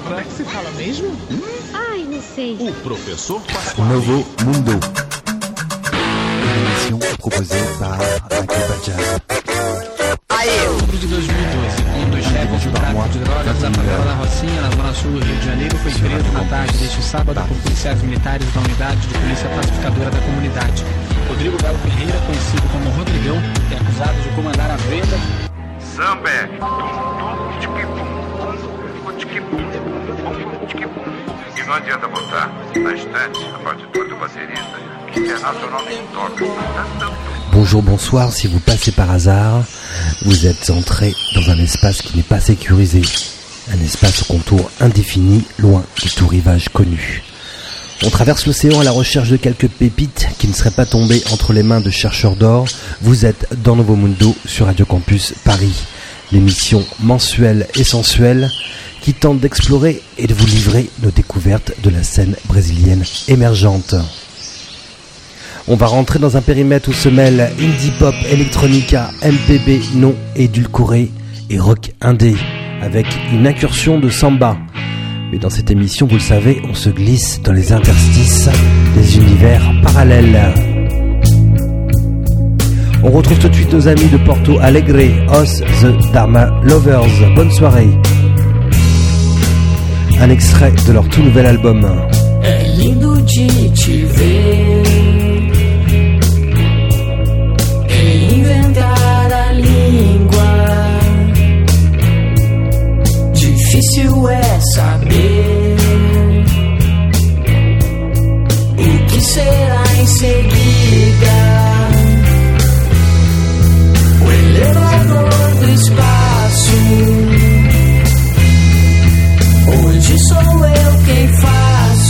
palavra... Como é que se fala mesmo? Ai, não sei. O professor Pascoal. Novo Mundo. Emissão proposée par la Copacabana. Aê! Outubro de 2012. O tráfico de drogas na favela da Rocinha, na Zona Sul do Rio de Janeiro, foi preso na tarde deste sábado por policiais militares da Unidade de Polícia Pacificadora da Comunidade. Rodrigo Galo Ferreira, conhecido como Rodrigão, é acusado de comandar a venda. Sambé! E não adianta botar na estante a partitura do baterista, que internacional nem toca. Bonjour, bonsoir, si vous passez par hasard, vous êtes entré dans un espace qui n'est pas sécurisé. Un espace aux contours indéfinis, loin de tout rivage connu. On traverse l'océan à la recherche de quelques pépites qui ne seraient pas tombées entre les mains de chercheurs d'or. Vous êtes dans Novo Mundo sur Radio Campus Paris. L'émission mensuelle et sensuelle qui tente d'explorer et de vous livrer nos découvertes de la scène brésilienne émergente. On va rentrer dans un périmètre où se mêlent indie pop, electronica, MPB non édulcoré et rock indé, avec une incursion de samba. Mais dans cette émission, vous le savez, on se glisse dans les interstices des univers parallèles. On retrouve tout de suite nos amis de Porto Alegre, Os The Dharma Lovers. Bonne soirée. Un extrait de leur tout nouvel album. Difícil é saber o que será em seguida. O elevador do espaço. Hoje sou eu quem faço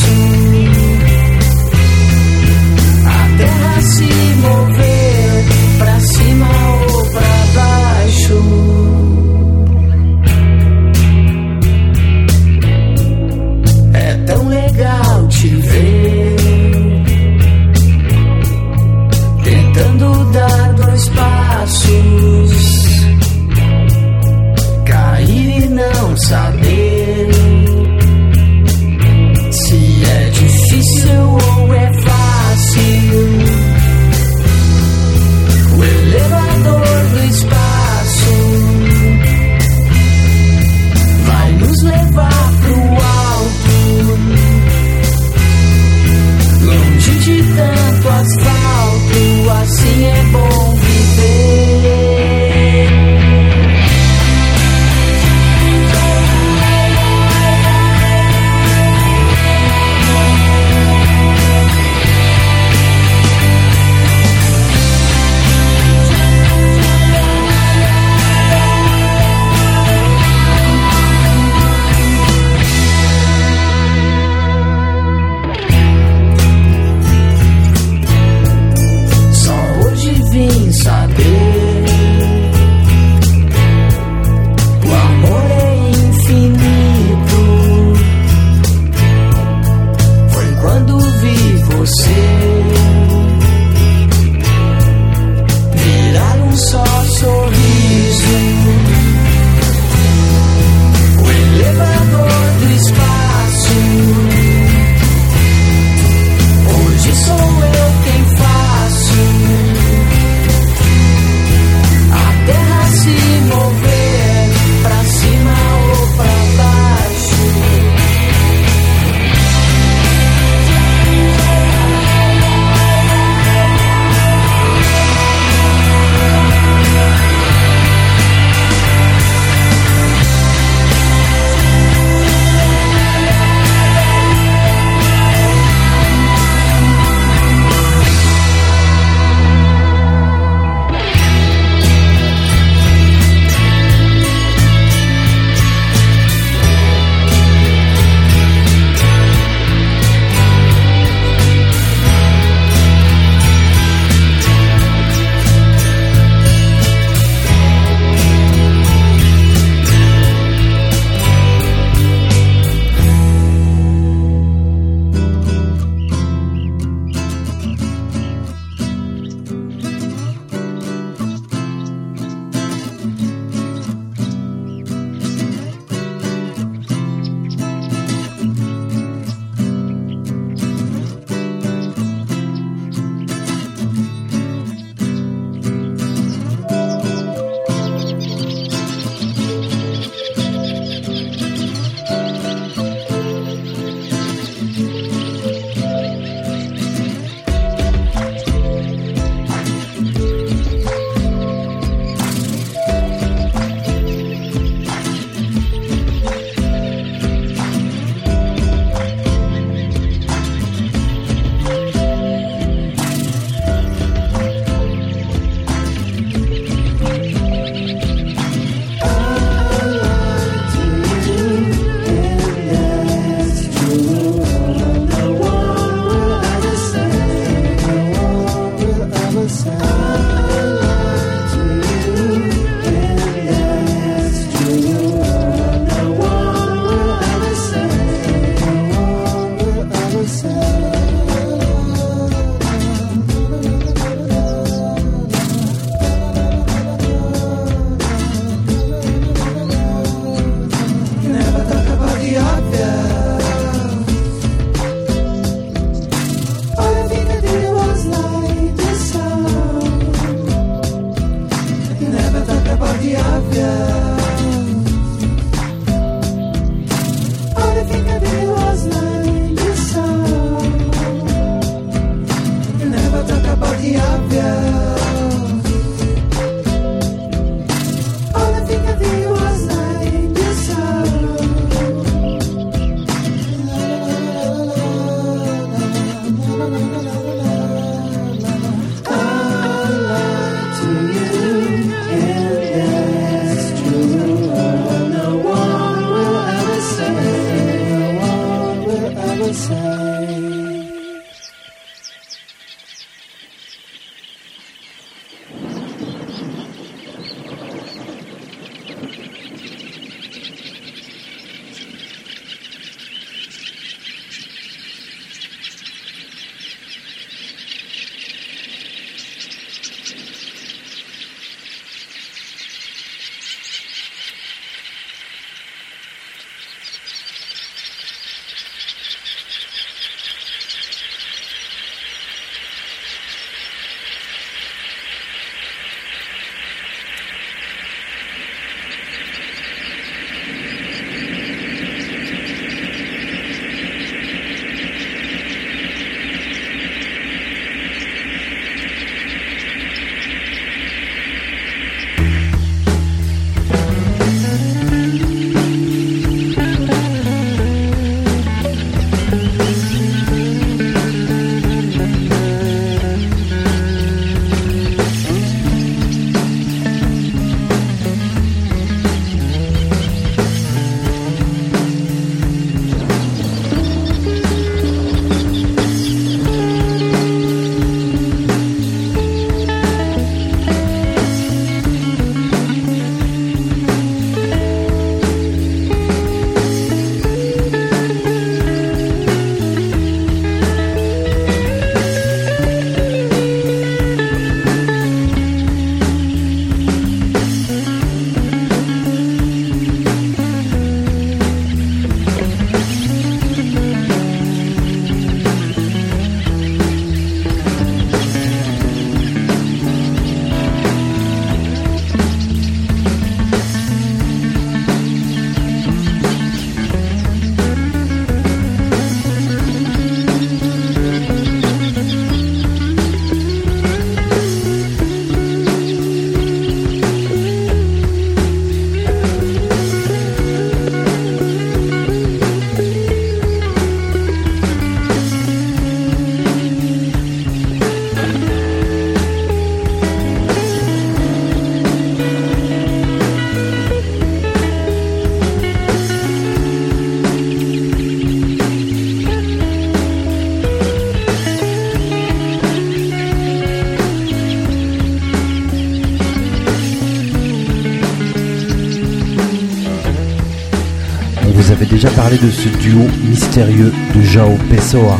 Déjà parlé de ce duo mystérieux de João Pessoa,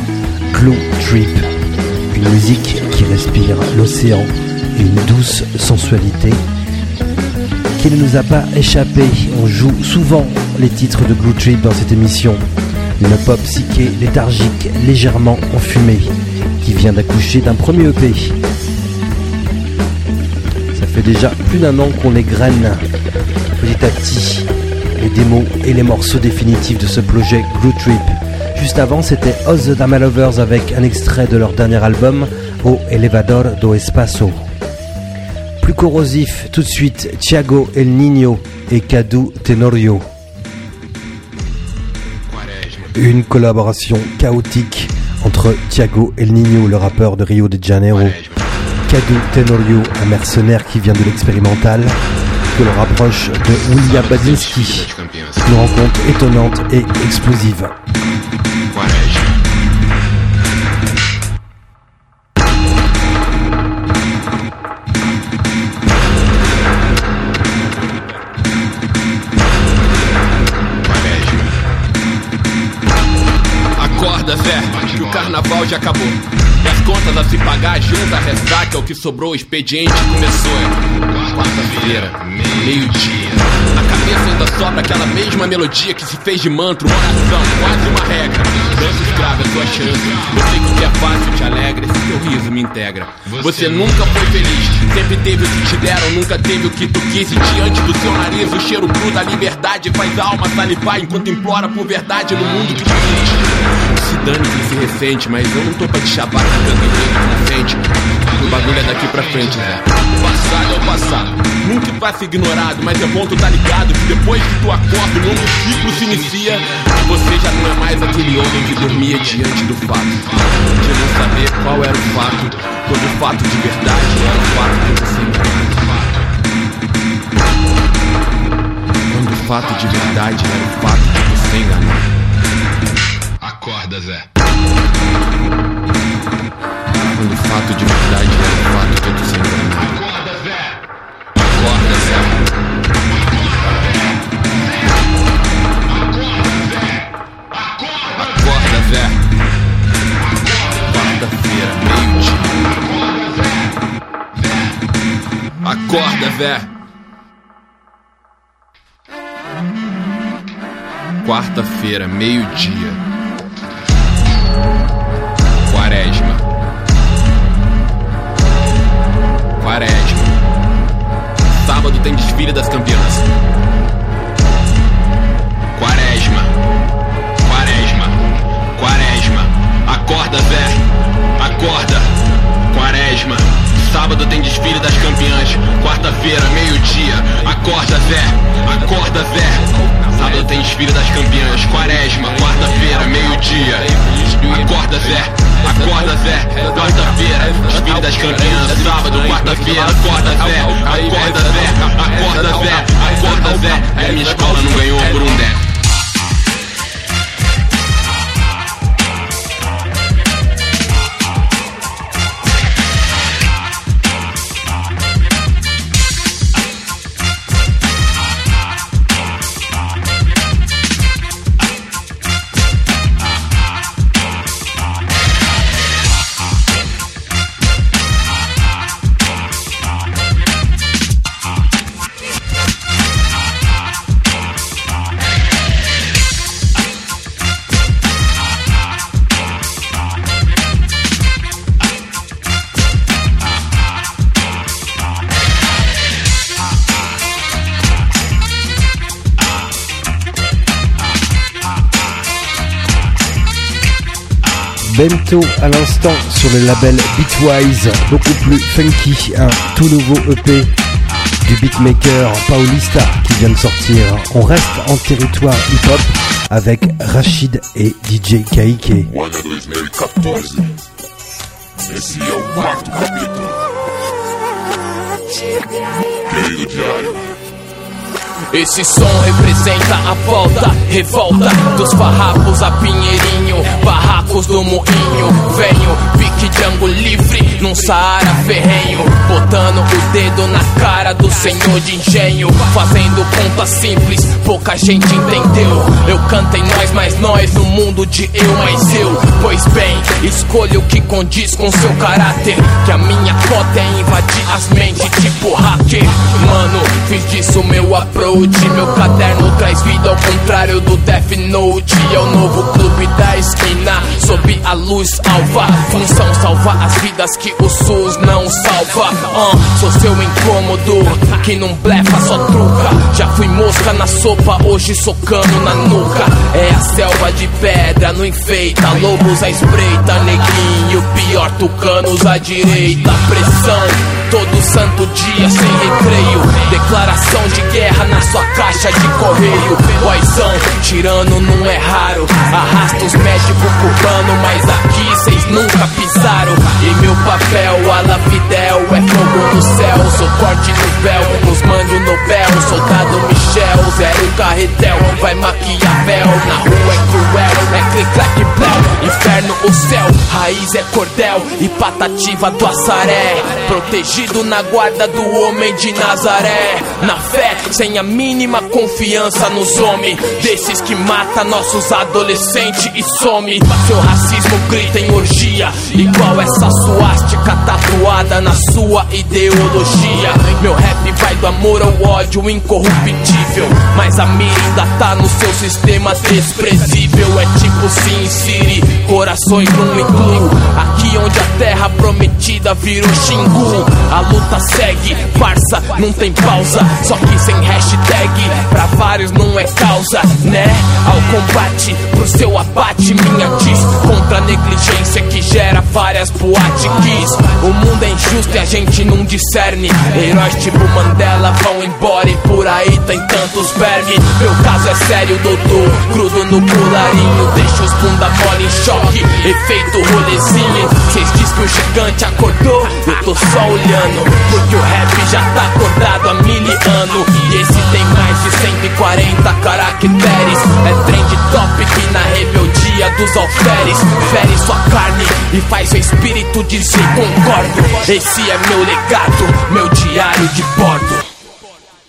Glue Trip, une musique qui respire l'océan et une douce sensualité qui ne nous a pas échappé. On joue souvent les titres de Glue Trip dans cette émission, une pop psyché léthargique légèrement enfumée qui vient d'accoucher d'un premier EP. Ça fait déjà plus d'un an qu'on les graine petit à petit, les démos et les morceaux définitifs de ce projet Blue Trip. Juste avant, c'était Os The Dharma Lovers avec un extrait de leur dernier album, O Elevador do Espaço. Plus corrosif, tout de suite, Thiago El Niño et Cadu Tenorio. Une collaboration chaotique entre Thiago El Niño, le rappeur de Rio de Janeiro, Cadu Tenorio, un mercenaire qui vient de l'expérimental, de leur approche de William Basinski, une rencontre étonnante et explosive. Acorda, Zé, o carnaval já acabou. As contas a se pagar, a janta a restar, que é o que sobrou, o expediente começou. Quarta-feira, meio-dia. cabeça ainda sopra aquela mesma melodia que se fez de mantra, uma oração, quase uma regra. Dança escrava, é sua chance. Eu sei que se é fácil, te alegra, esse teu riso me integra. Você nunca foi feliz, sempre teve o que te deram, nunca teve o que tu quis. E diante do seu nariz, o cheiro cru da liberdade faz a alma salivar enquanto implora por verdade no mundo que te diz. Se dane que se ressente, mas eu não tô pra te chavar, tanto inocente. O bagulho é daqui pra frente, né? O passado é o passado, nunca passa ignorado, mas é bom tu tá ligado que depois que tu acorda o novo ciclo se inicia. Você já não é mais aquele homem que dormia diante do fato, de não saber qual era o fato, quando o fato de verdade era o fato de você enganar. Quando o fato de verdade era o fato de você enganar. Acorda, Zé. Quando o fato de verdade era o fato de você enganar. Acorda, Zé. Acorda, Zé. Quarta-feira, meio-dia. Acorda, Zé. Quarta-feira, meio-dia. Quaresma. Quaresma. Sábado tem desfile das campeãs. Quaresma. Quaresma. Quaresma. Acorda, Zé. Acorda. Quaresma. Sábado tem desfile das campeãs. Quarta-feira, meio-dia. Acorda, Zé. Acorda, Zé. Sábado tem desfile das campeãs. Quaresma. Quarta-feira, meio-dia. Acorda, Zé. Acorda, Zé, quarta-feira, desfile das campeãs, sábado, quarta-feira, acorda, Zé, acorda, Zé, acorda, Zé, acorda, Zé, é minha escola, não ganhou por um dé. Bento à l'instant sur le label Beatwise, beaucoup plus funky, un tout nouveau EP du beatmaker Paulista qui vient de sortir. On reste en territoire hip-hop avec Rachid et DJ Kaike. Esse som representa a volta, revolta dos farrapos a Pinheirinho, barracos do moinho. Venho, pique de ângulo livre num Saara ferrenho, botando o dedo na cara do senhor de engenho, fazendo conta simples, pouca gente entendeu. Eu canto em nós, mas nós no mundo de eu, mas eu. Pois bem, escolho o que condiz com seu caráter, que a minha cota é invadir as mentes tipo hacker. Mano, fiz disso meu approach. Meu caderno traz vida ao contrário do Death Note. É o novo clube da esquina, sob a luz alva. Função salvar as vidas que o SUS não salva. Sou seu incômodo, que não blefa, só truca. Já fui mosca na sopa, hoje socando na nuca. É a selva de pedra, não enfeita. Lobos à espreita, neguinho pior, tucanos à direita. Pressão todo santo dia sem recreio, declaração de guerra na sua caixa de correio. Boizão, tirano não é raro, arrasta os médicos cubano, mas aqui cês nunca pisaram. E meu papel, ala fidel, é fogo no céu. Sou corte do véu, os mando Nobel, soldado Michel, zero carretel, vai Maquiavel. Na rua é cruel, é clic-clac blau, inferno o céu, raiz é cordel e patativa do Açaré, protegido na guarda do homem de Nazaré. Na fé, sem a mínima confiança nos homens, desses que mata nossos adolescentes e some. Seu racismo grita em orgia, igual essa suástica tatuada na sua ideologia. Meu rap vai do amor ao ódio incorruptível, mas a mira ainda tá no seu sistema desprezível. É tipo Sin City, corações num iglu, aqui onde a terra prometida virou Xingu. A luta segue, farsa, não tem pausa, só que sem hashtag, pra vários não é causa, né? Ao combate, pro seu abate, minha diz, contra a negligência que gera várias boatequis. O mundo é injusto e a gente não discerne, heróis tipo Mandela vão embora e por aí tem tantos vermes. Meu caso é sério, doutor, crudo no colarinho, deixa os bunda mole em choque, efeito rolezinho. Cês diz que o gigante acordou, eu tô só olhando, porque o rap já tá acordado há miliano. E esse tem mais de 140 caracteres, é trend topic na rebeldia dos alferes. Fere sua carne e faz o espírito dizer concordo, esse é meu legado, meu diário de bordo.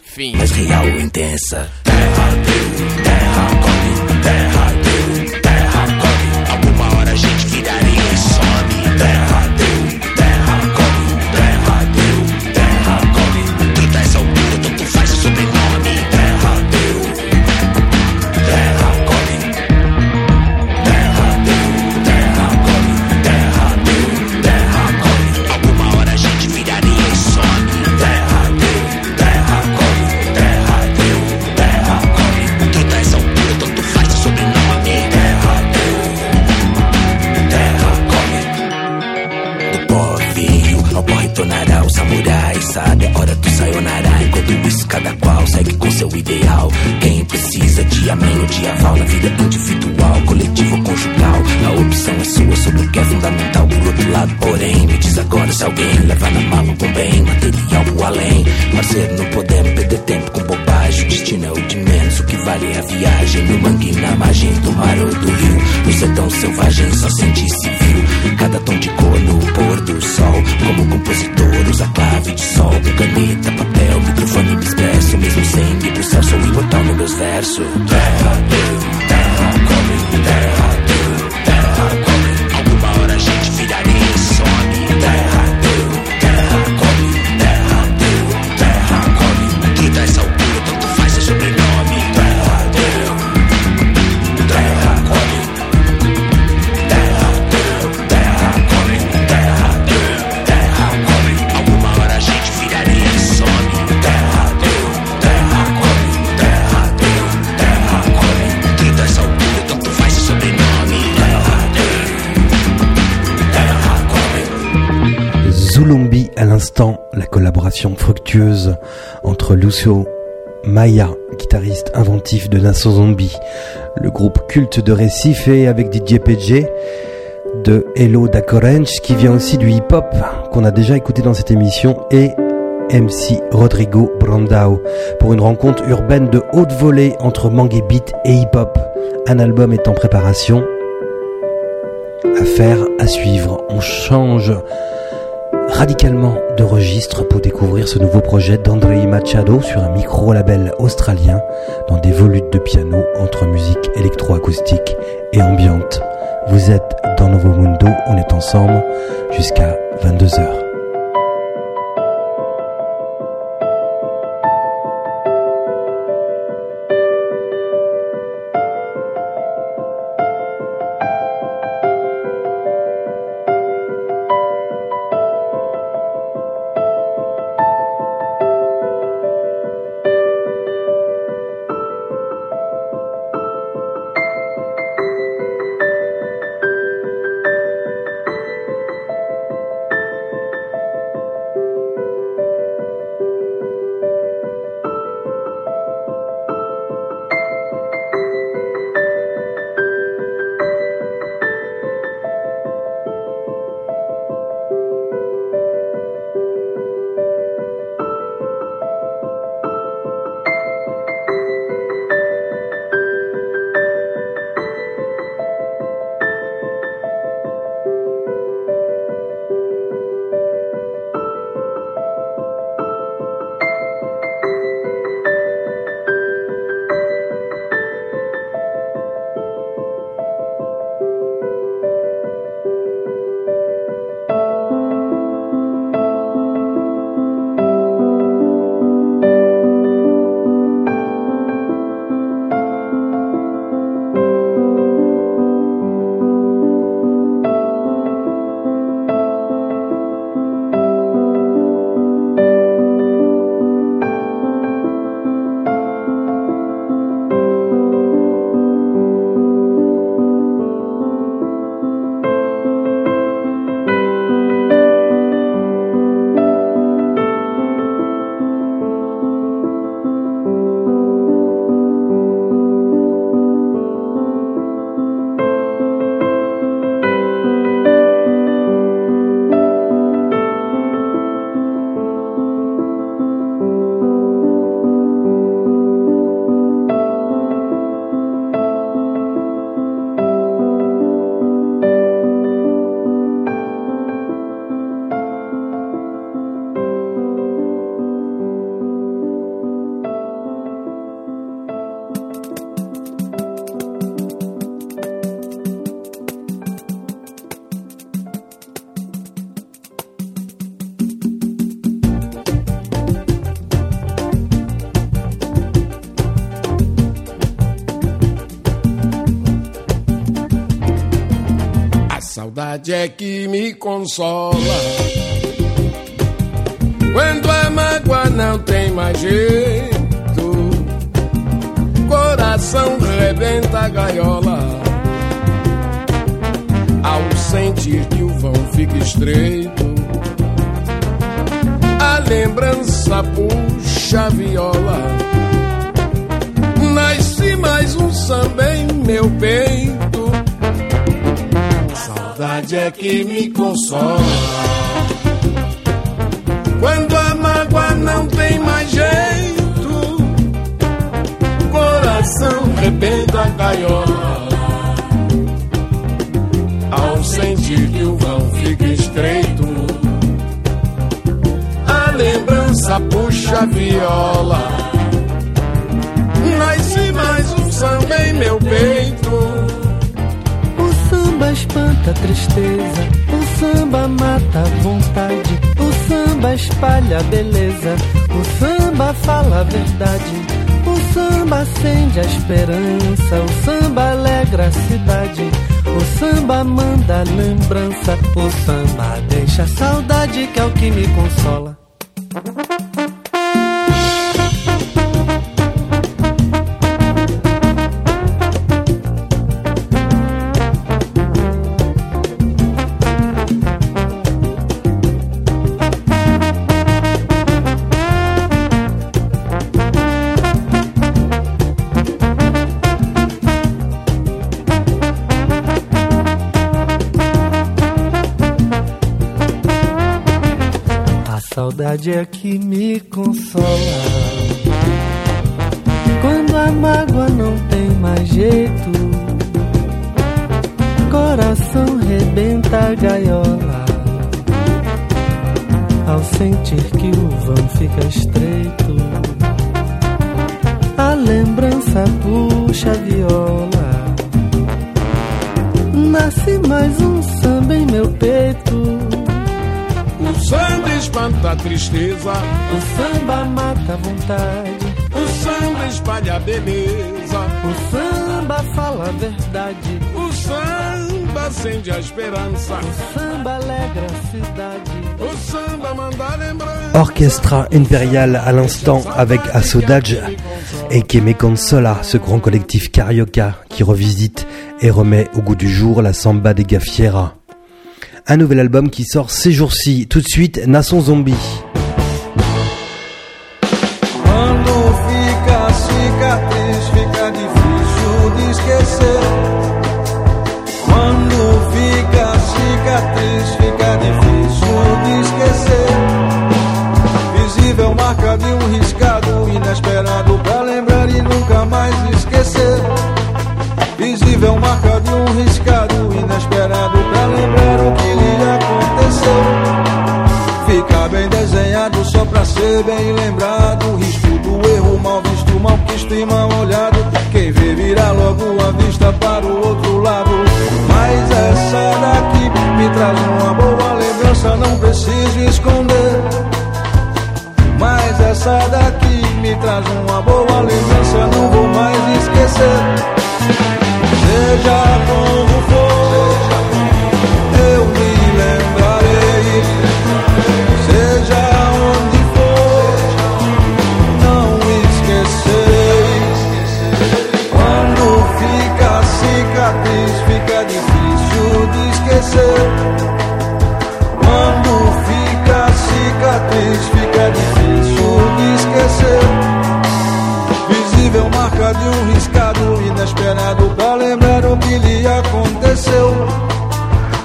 Fim. Mas real intensa, terra deu, terra come, terra deu, terra come, alguma hora a gente viraria e some. Terra deu, terra come, terra deu, terra come, truta essa altura, tanto faz o sobrenome. Terra deu, terra come, terra deu, terra come, terra deu, terra come, alguma hora a gente viraria e some. Terra deu, terra come, terra deu, terra come, truta essa altura, tanto faz o sobrenome. Terra deu, terra come, do povinho ao porre tornará o samurai. Sabe a hora do sayonara, enquanto isso cada qual segue com seu ideal. Quem precisa de amém ou de aval na vida individual, coletiva ou conjugal, a opção é sua sobre o que é fundamental. Por outro lado, porém, me diz agora se alguém leva na mala também material pro além. Parceiro, não podemos perder tempo com bobagem, o destino é o de menos, o que vale é a viagem. No mangue, na margem do mar ou do rio, no sertão selvagem só sente civil. Cada tom de cor no pôr do sol, como compositor usa clave de sol. Com caneta, papel, microfone, me expresso, mesmo sem ir pro céu, sou imortal nos meus versos. Terra deu, terra come, terra deu, terra come, alguma hora a gente viraria e some. Terra deu, terra come, terra deu, terra come, truta essa altura, tanto faz seu sobrenome. Terra deu, terra come, terra deu, terra come, terra deu, terra come, alguma hora a gente viraria e some. Terra deu, terra come, terra deu, terra come, truta essa altura, tanto faz seu sobrenome. Terra deu, terra come. Zulumbi à l'instant, la collaboration fructueuse entre Lucio Maia, guitariste inventif de Nação Zumbi, le groupe culte de Recife, et avec DJ PG de Hello da Corrente, qui vient aussi du hip-hop qu'on a déjà écouté dans cette émission, et MC Rodrigo Brandao, pour une rencontre urbaine de haute volée entre mangue beat et hip-hop. Un album est en préparation, affaire à suivre. On change radicalement de registre pour découvrir ce nouveau projet d'Andrei Machado sur un micro-label australien, dans des volutes de piano entre musique électroacoustique et ambiante. Vous êtes dans Novo Mundo, on est ensemble jusqu'à 22h. saudade é que me consola. Quando a mágoa não tem mais jeito, coração rebenta a gaiola. Ao sentir que o vão fica estreito, a lembrança puxa a viola. Nasce mais um samba em meu peito, saudade é que me consola. Quando a mágoa não tem mais jeito, coração rebenta a gaiola. Ao sentir que o vão fica estreito, a lembrança puxa a viola. Nasce mais um samba em meu peito. O samba espanta a tristeza, o samba mata a vontade, o samba espalha a beleza, o samba fala a verdade, o samba acende a esperança, o samba alegra a cidade, o samba manda a lembrança, o samba deixa a saudade que é o que me consola. A saudade é que me consola. Quando a mágoa não tem mais jeito, coração rebenta a gaiola. Ao sentir que o vão fica estreito, a lembrança puxa a viola. Nasce mais um samba em meu peito. O samba espanta a tristeza, o samba mata a vontade, o samba espalha a beleza, o samba fala a verdade, o samba acende a esperança, o samba alegra a cidade, o samba manda a lembrança. Orchestra Imperial à l'instant avec Assaudage et Kemé Consola, ce grand collectif carioca qui revisite et remet au goût du jour la samba des Gafiera. Un nouvel album qui sort ces jours-ci. Tout de suite, Nação Zumbi. Quando fica cicatriz, fica difícil de esquecer. Quando fica cicatriz, fica difícil de esquecer. Visível marca de um riscado inesperado pra lembrar e nunca mais esquecer. Visível marca de um riscado inesperado pra lembrar o que lhe aconteceu. Fica bem desenhado só pra ser bem lembrado. Risco do erro, mal visto, mal quisto e mal olhado. Quem vê virar logo a vista para o outro lado. Mas essa daqui me traz uma boa lembrança, não preciso esconder. Mas essa daqui me traz uma boa lembrança, não vou mais esquecer. Seja como for, eu me lembrarei. Seja onde for, não esquecerei. Quando fica cicatriz, fica difícil de esquecer. Quando fica cicatriz, fica difícil de esquecer. Visível marca de um riscado inesperado pra lembrar o que lhe aconteceu.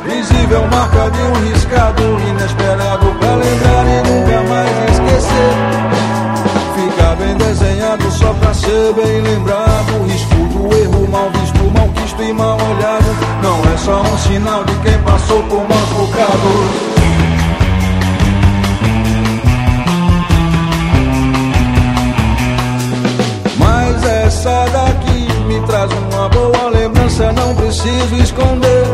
Visível marca de um riscado inesperado pra lembrar e nunca mais esquecer. Fica bem desenhado só pra ser bem lembrado. Risco do erro, mal visto, mal quisto e mal olhado. Não é só um sinal de quem passou por maus bocados. Mas essa daqui me traz uma boa lembrança, não preciso esconder.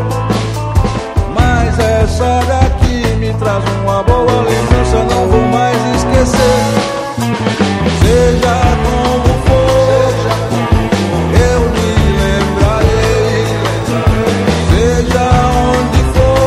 Mas essa daqui me traz uma boa lembrança, não vou mais esquecer. Seja como for, eu me lembrarei. Seja onde for,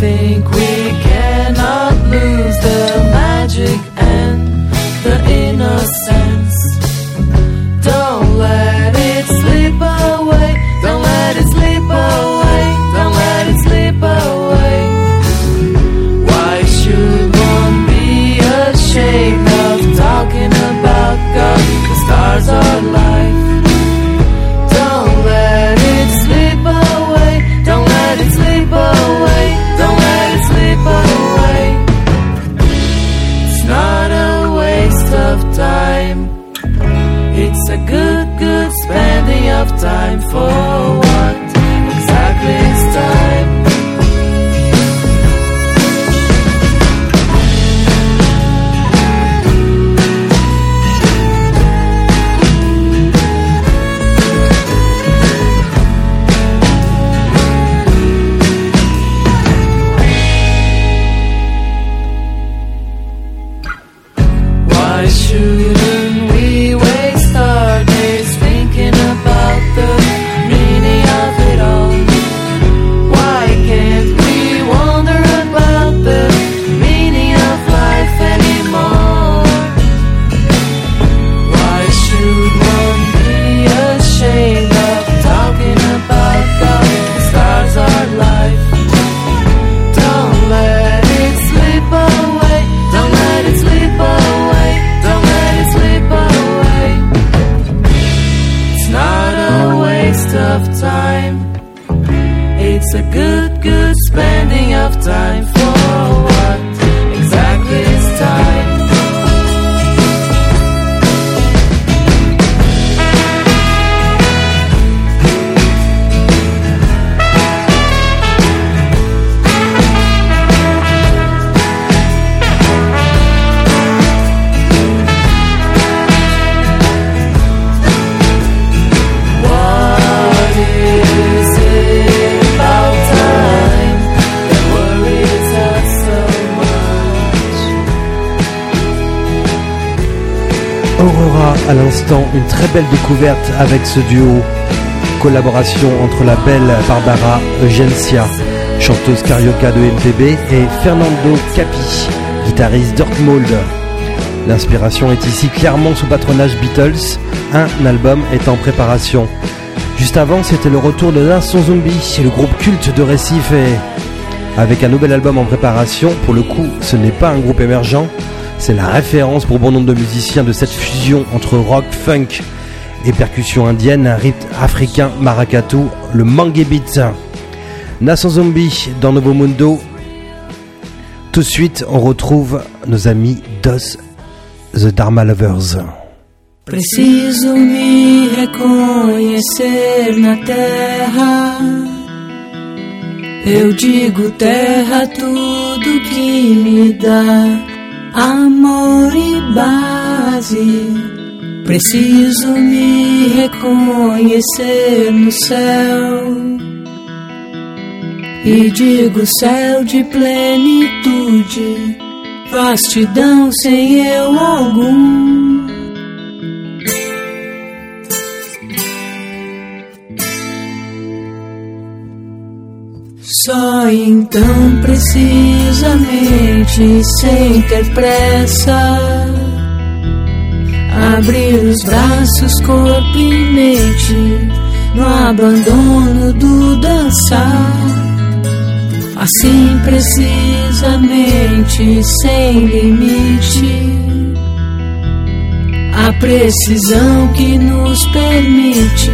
think we cannot lose the magic and the innocence. Don't let it slip away. Don't let it slip away. Don't let it slip away. Why should one be ashamed of talking about God? The stars are life. It's a good, good spending of time for what exactly is time. À l'instant, une très belle découverte avec ce duo, collaboration entre la belle Barbara Eugencia, chanteuse carioca de MTB, et Fernando Capi, guitariste d'Earthmold. L'inspiration est ici clairement sous patronage Beatles, un album est en préparation. Juste avant, c'était le retour de Nação Zumbi, le groupe culte de Recife, avec un nouvel album en préparation. Pour le coup, ce n'est pas un groupe émergent, c'est la référence pour bon nombre de musiciens de cette fusion entre rock, funk et percussions indiennes, un rythme africain maracatu, le mangue beat. Nação Zumbi dans Novo Mundo. Tout de suite, on retrouve nos amis d'Os The Dharma Lovers. Preciso me reconhecer na terra. Eu digo terra, tudo que me dá. Amor e base, preciso me reconhecer no céu. E digo céu de plenitude, vastidão sem eu algum. Só então precisamente, sem ter pressa, abrir os braços, corpo e mente, no abandono do dançar. Assim precisamente, sem limite, a precisão que nos permite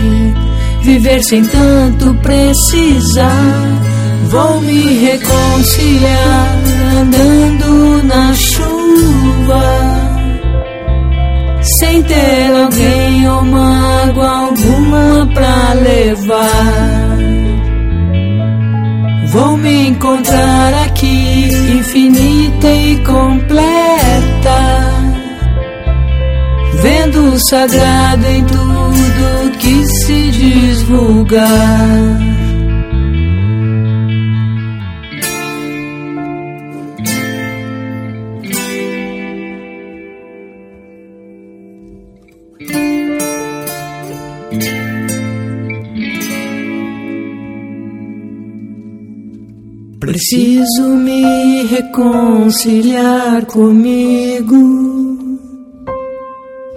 viver sem tanto precisar. Vou me reconciliar andando na chuva, sem ter alguém ou mágoa alguma pra levar. Vou me encontrar aqui, infinita e completa, vendo o sagrado em tudo que se diz vulgar. Preciso me reconciliar comigo,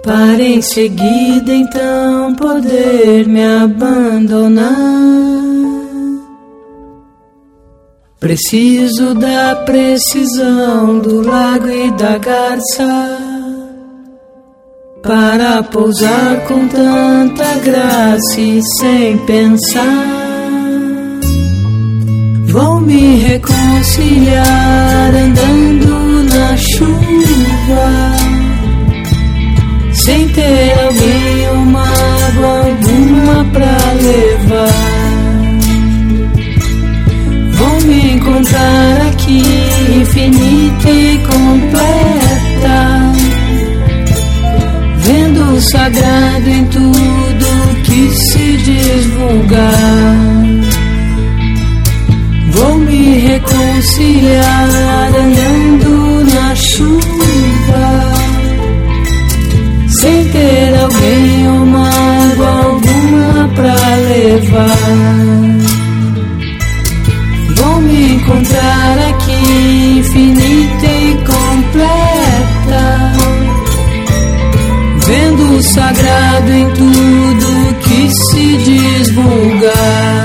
para em seguida então poder me abandonar. Preciso da precisão do lago e da garça, para pousar com tanta graça e sem pensar. Vou me reconciliar andando na chuva, sem ter alguém ou mágoa alguma pra levar. Vou me encontrar aqui infinita e completa, vendo o sagrado em tudo que se divulgar. Vou me reconciliar andando na chuva, sem ter alguém ou mágoa alguma pra levar. Vou me encontrar aqui infinita e completa, vendo o sagrado em tudo que se diz vulgar.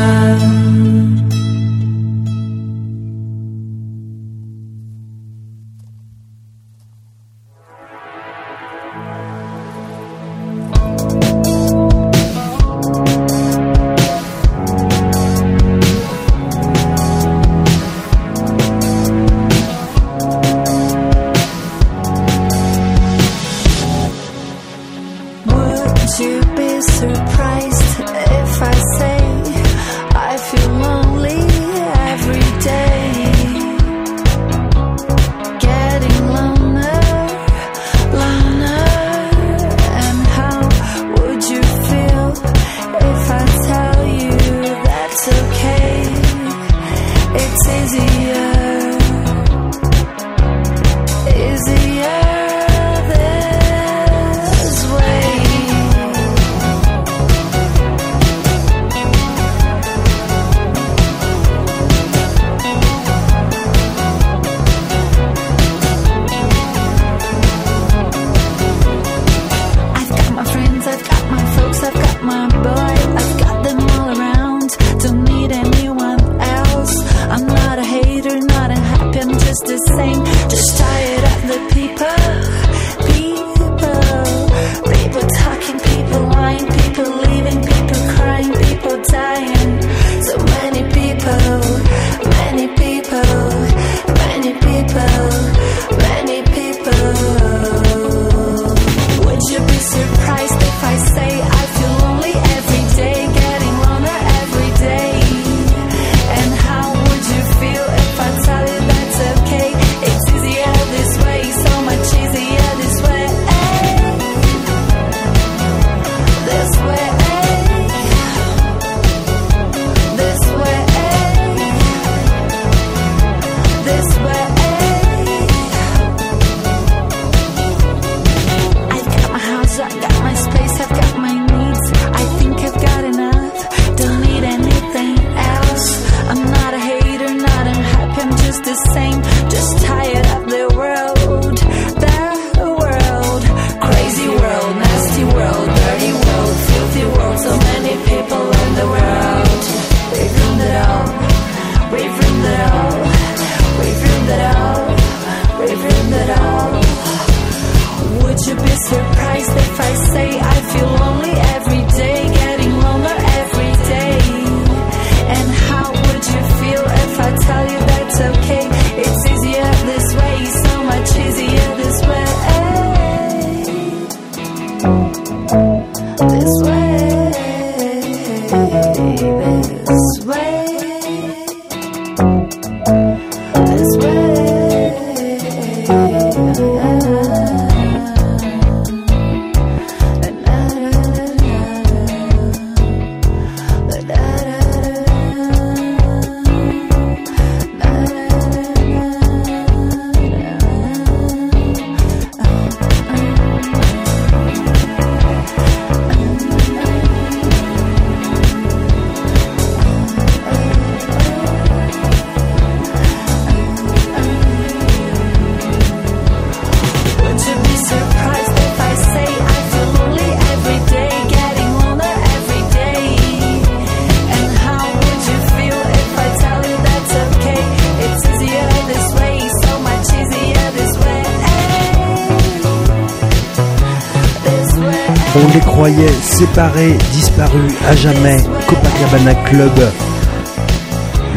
on les croyait séparés, disparus à jamais. Copacabana Club,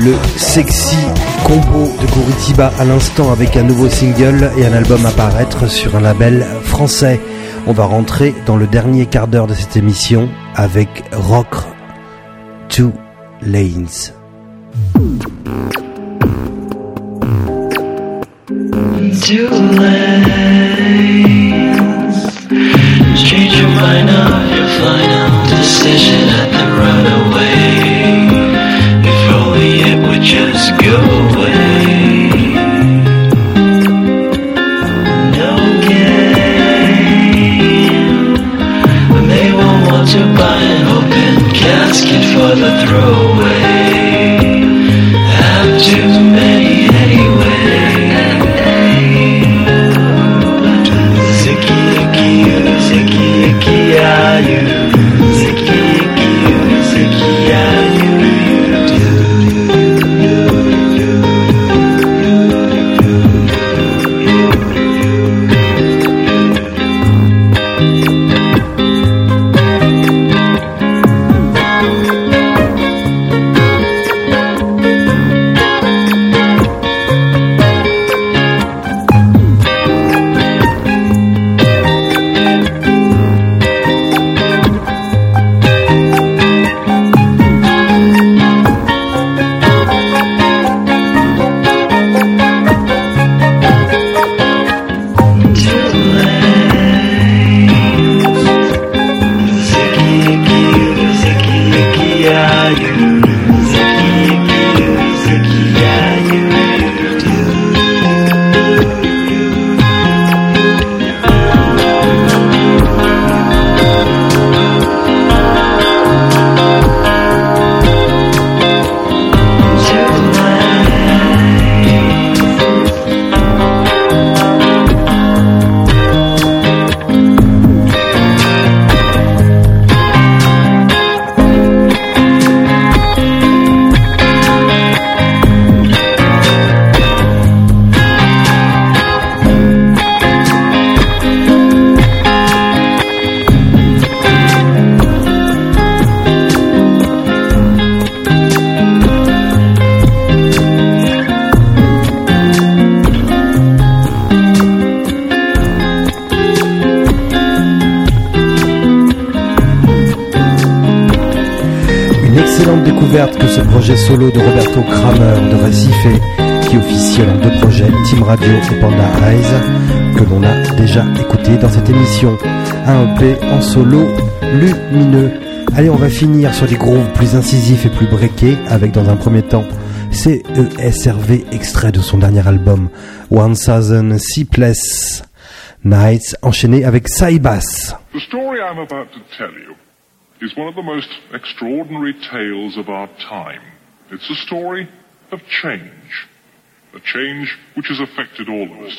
le sexy combo de Curitiba à l'instant avec un nouveau single et un album à paraître sur un label français. On va rentrer dans le dernier quart d'heure de cette émission avec Rock Two Lanes. Two lanes. Change your mind up, your final decision at the runaway. If only it would just go away. No game. And they won't want to buy an open casket for the throwaway. Have too many anyway. Que ce projet solo de Roberto Cramer de Recife qui officielle en 2 projets, Team Radio et Panda Eyes, que l'on a déjà écouté dans cette émission. Un EP en solo lumineux. Allez, on va finir sur des grooves plus incisifs et plus breakés avec dans un premier temps CESRV, extrait de son dernier album 1000 Sleepless Nights, enchaîné avec Cybass. The story I'm about to tell you is one of the most extraordinary tales of our time. It's a story of change, a change which has affected all of us.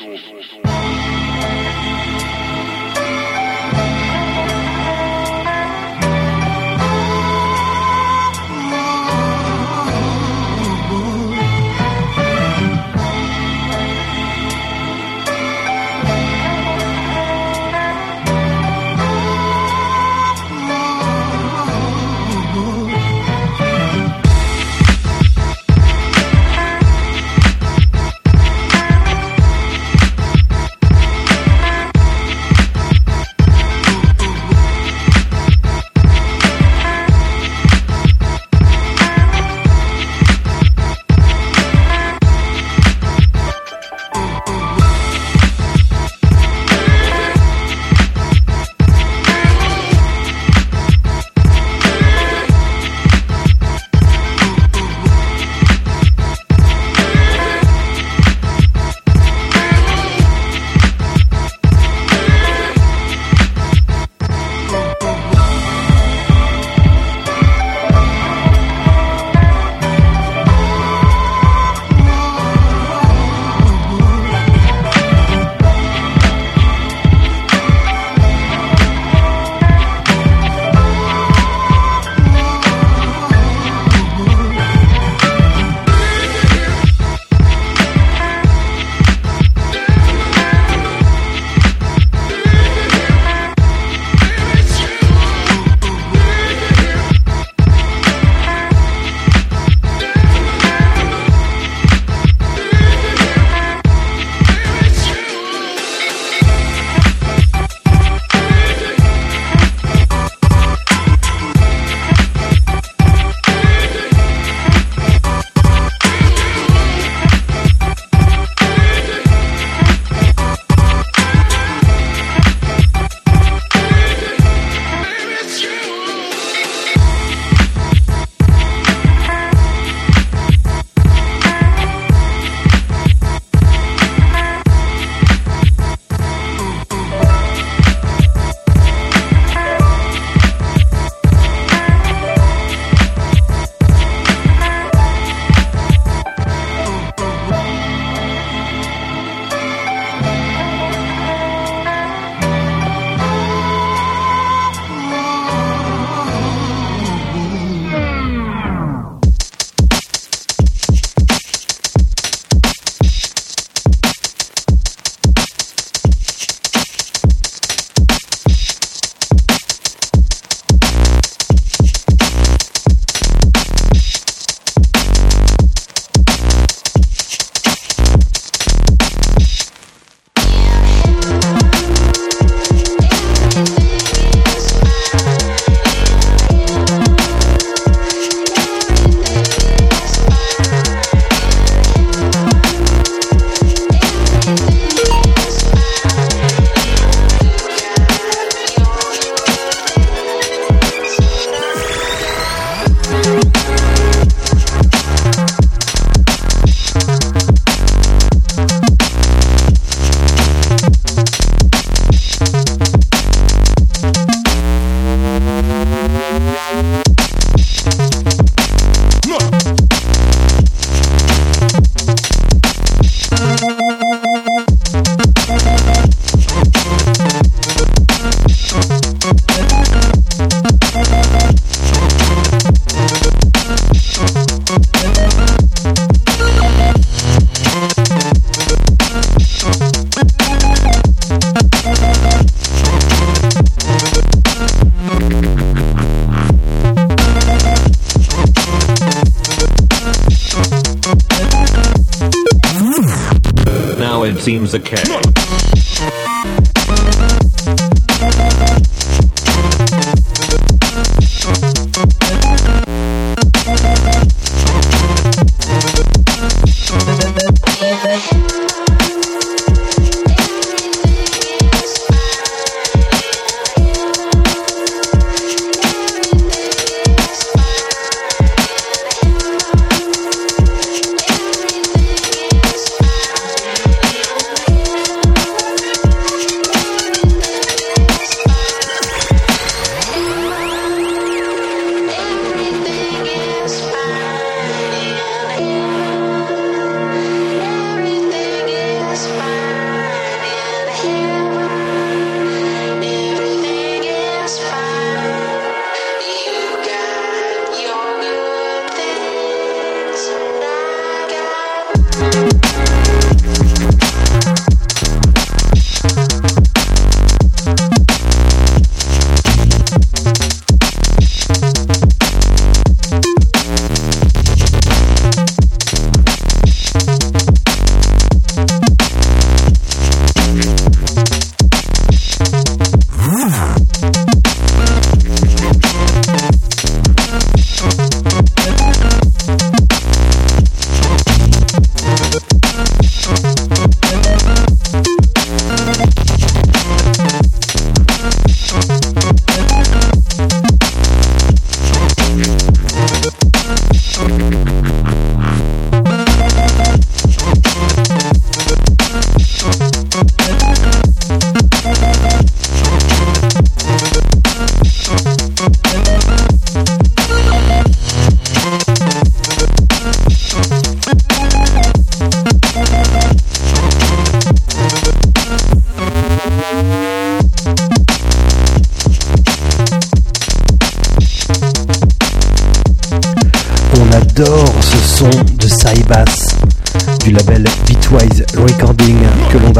it seems a cat.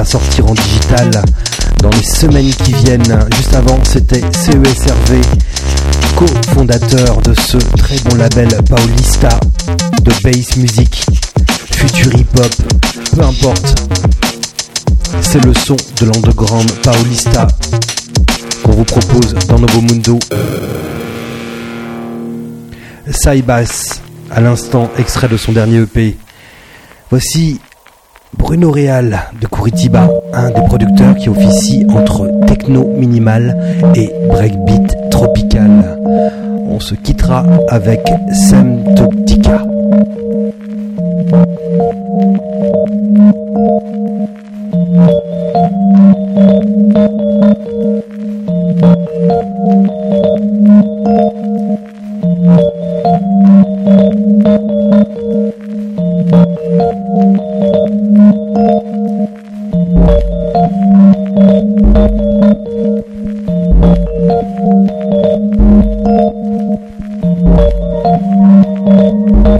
Sortir en digital dans les semaines qui viennent. Juste avant, c'était CESRV, cofondateur de ce très bon label Barulista de bass music, futur hip-hop, peu importe. C'est le son de l'underground Barulista qu'on vous propose dans Novo Mundo. Cybass, à l'instant, extrait de son dernier EP. Voici Bruno Real de Curitiba, un des producteurs qui officie entre techno minimal et breakbeat tropical. On se quittera avec Semtoptica.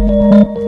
Thank you.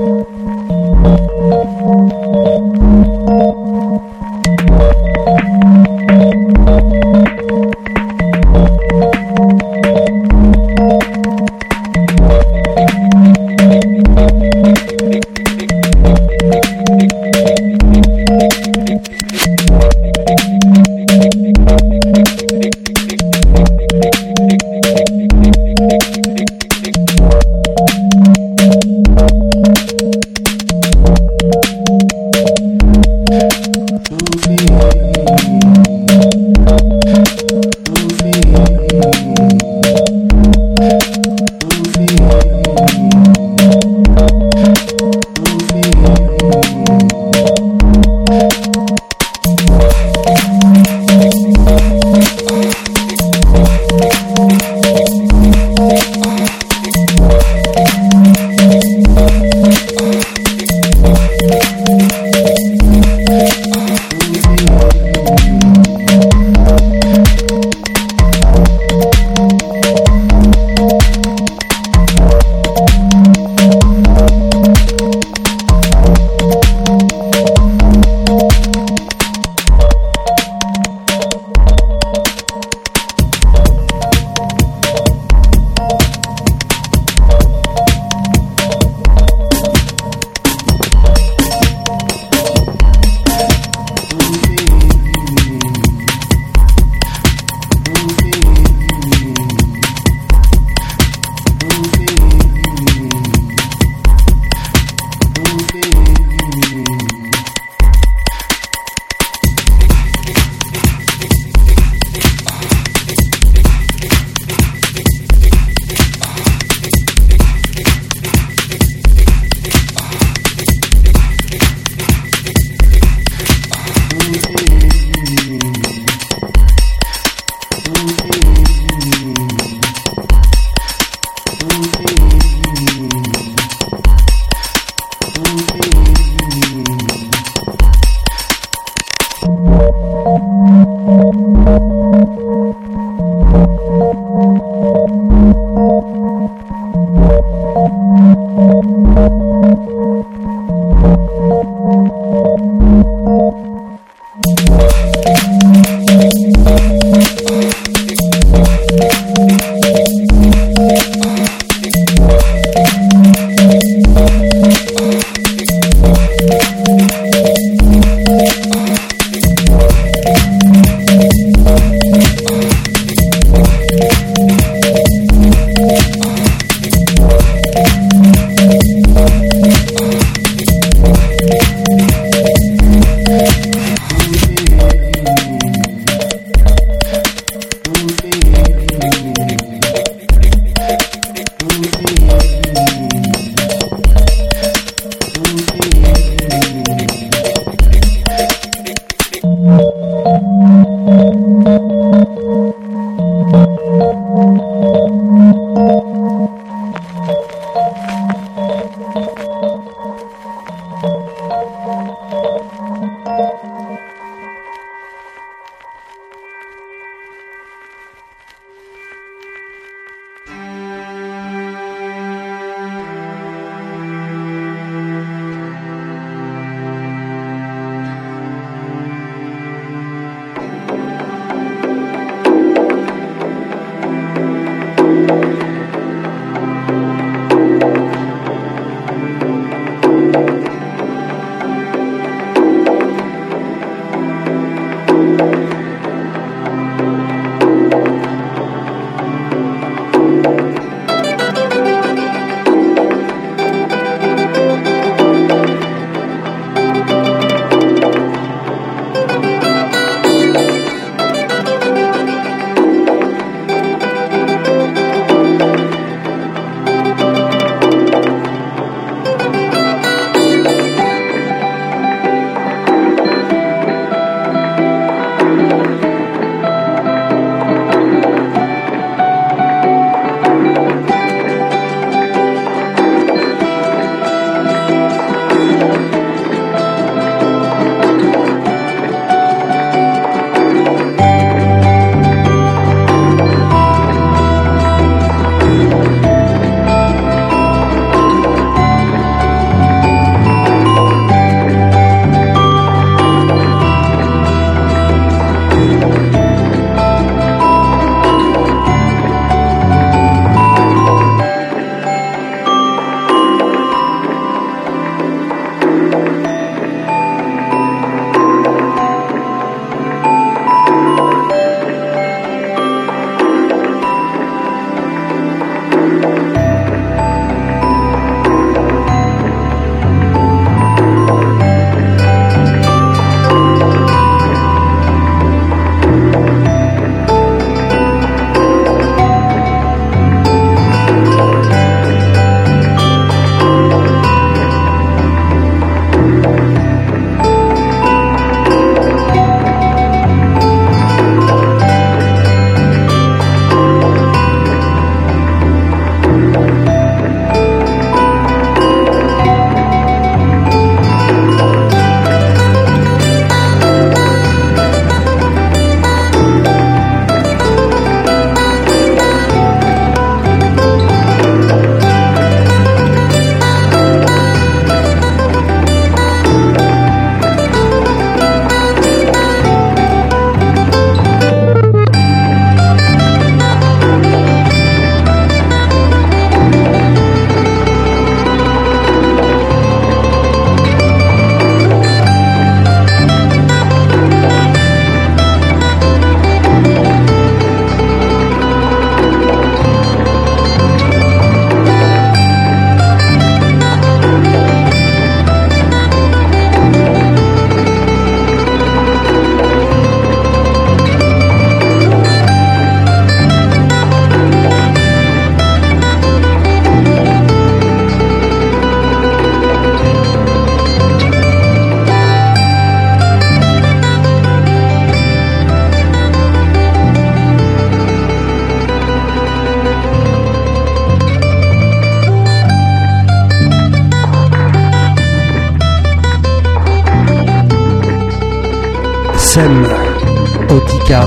Semtoptica,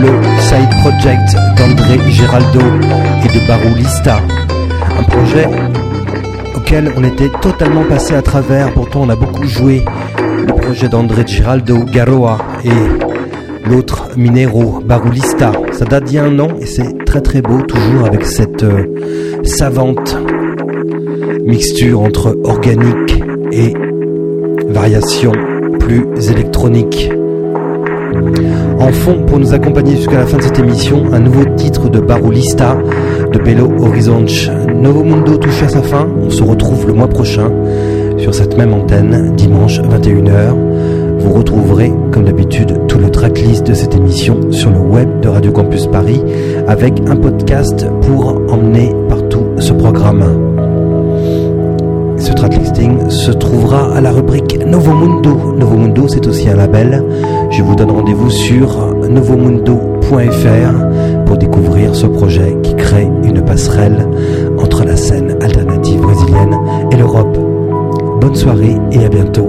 le side project d'André Geraldo et de Barulista. Un projet lequel on était totalement passé à travers, pourtant on a beaucoup joué. Le projet d'André Giraldo Garoa et l'autre Minero, Barulista. Ça date d'il y a un an et c'est très très beau, toujours avec cette savante mixture entre organique et variation plus électronique. En fond, pour nous accompagner jusqu'à la fin de cette émission, un nouveau titre de Barulista de Belo Horizonte. Novo Mundo touche à sa fin, on se retrouve le mois prochain sur cette même antenne, dimanche 21h. Vous retrouverez, comme d'habitude, tout le tracklist de cette émission sur le web de Radio Campus Paris avec un podcast pour emmener partout ce programme. Ce tracklisting se trouvera à la rubrique Novo Mundo. Novo Mundo, c'est aussi un label. Je vous donne rendez-vous sur novomundo.fr pour découvrir ce projet qui crée une passerelle entre la scène alternative brésilienne et l'Europe. Bonne soirée et à bientôt.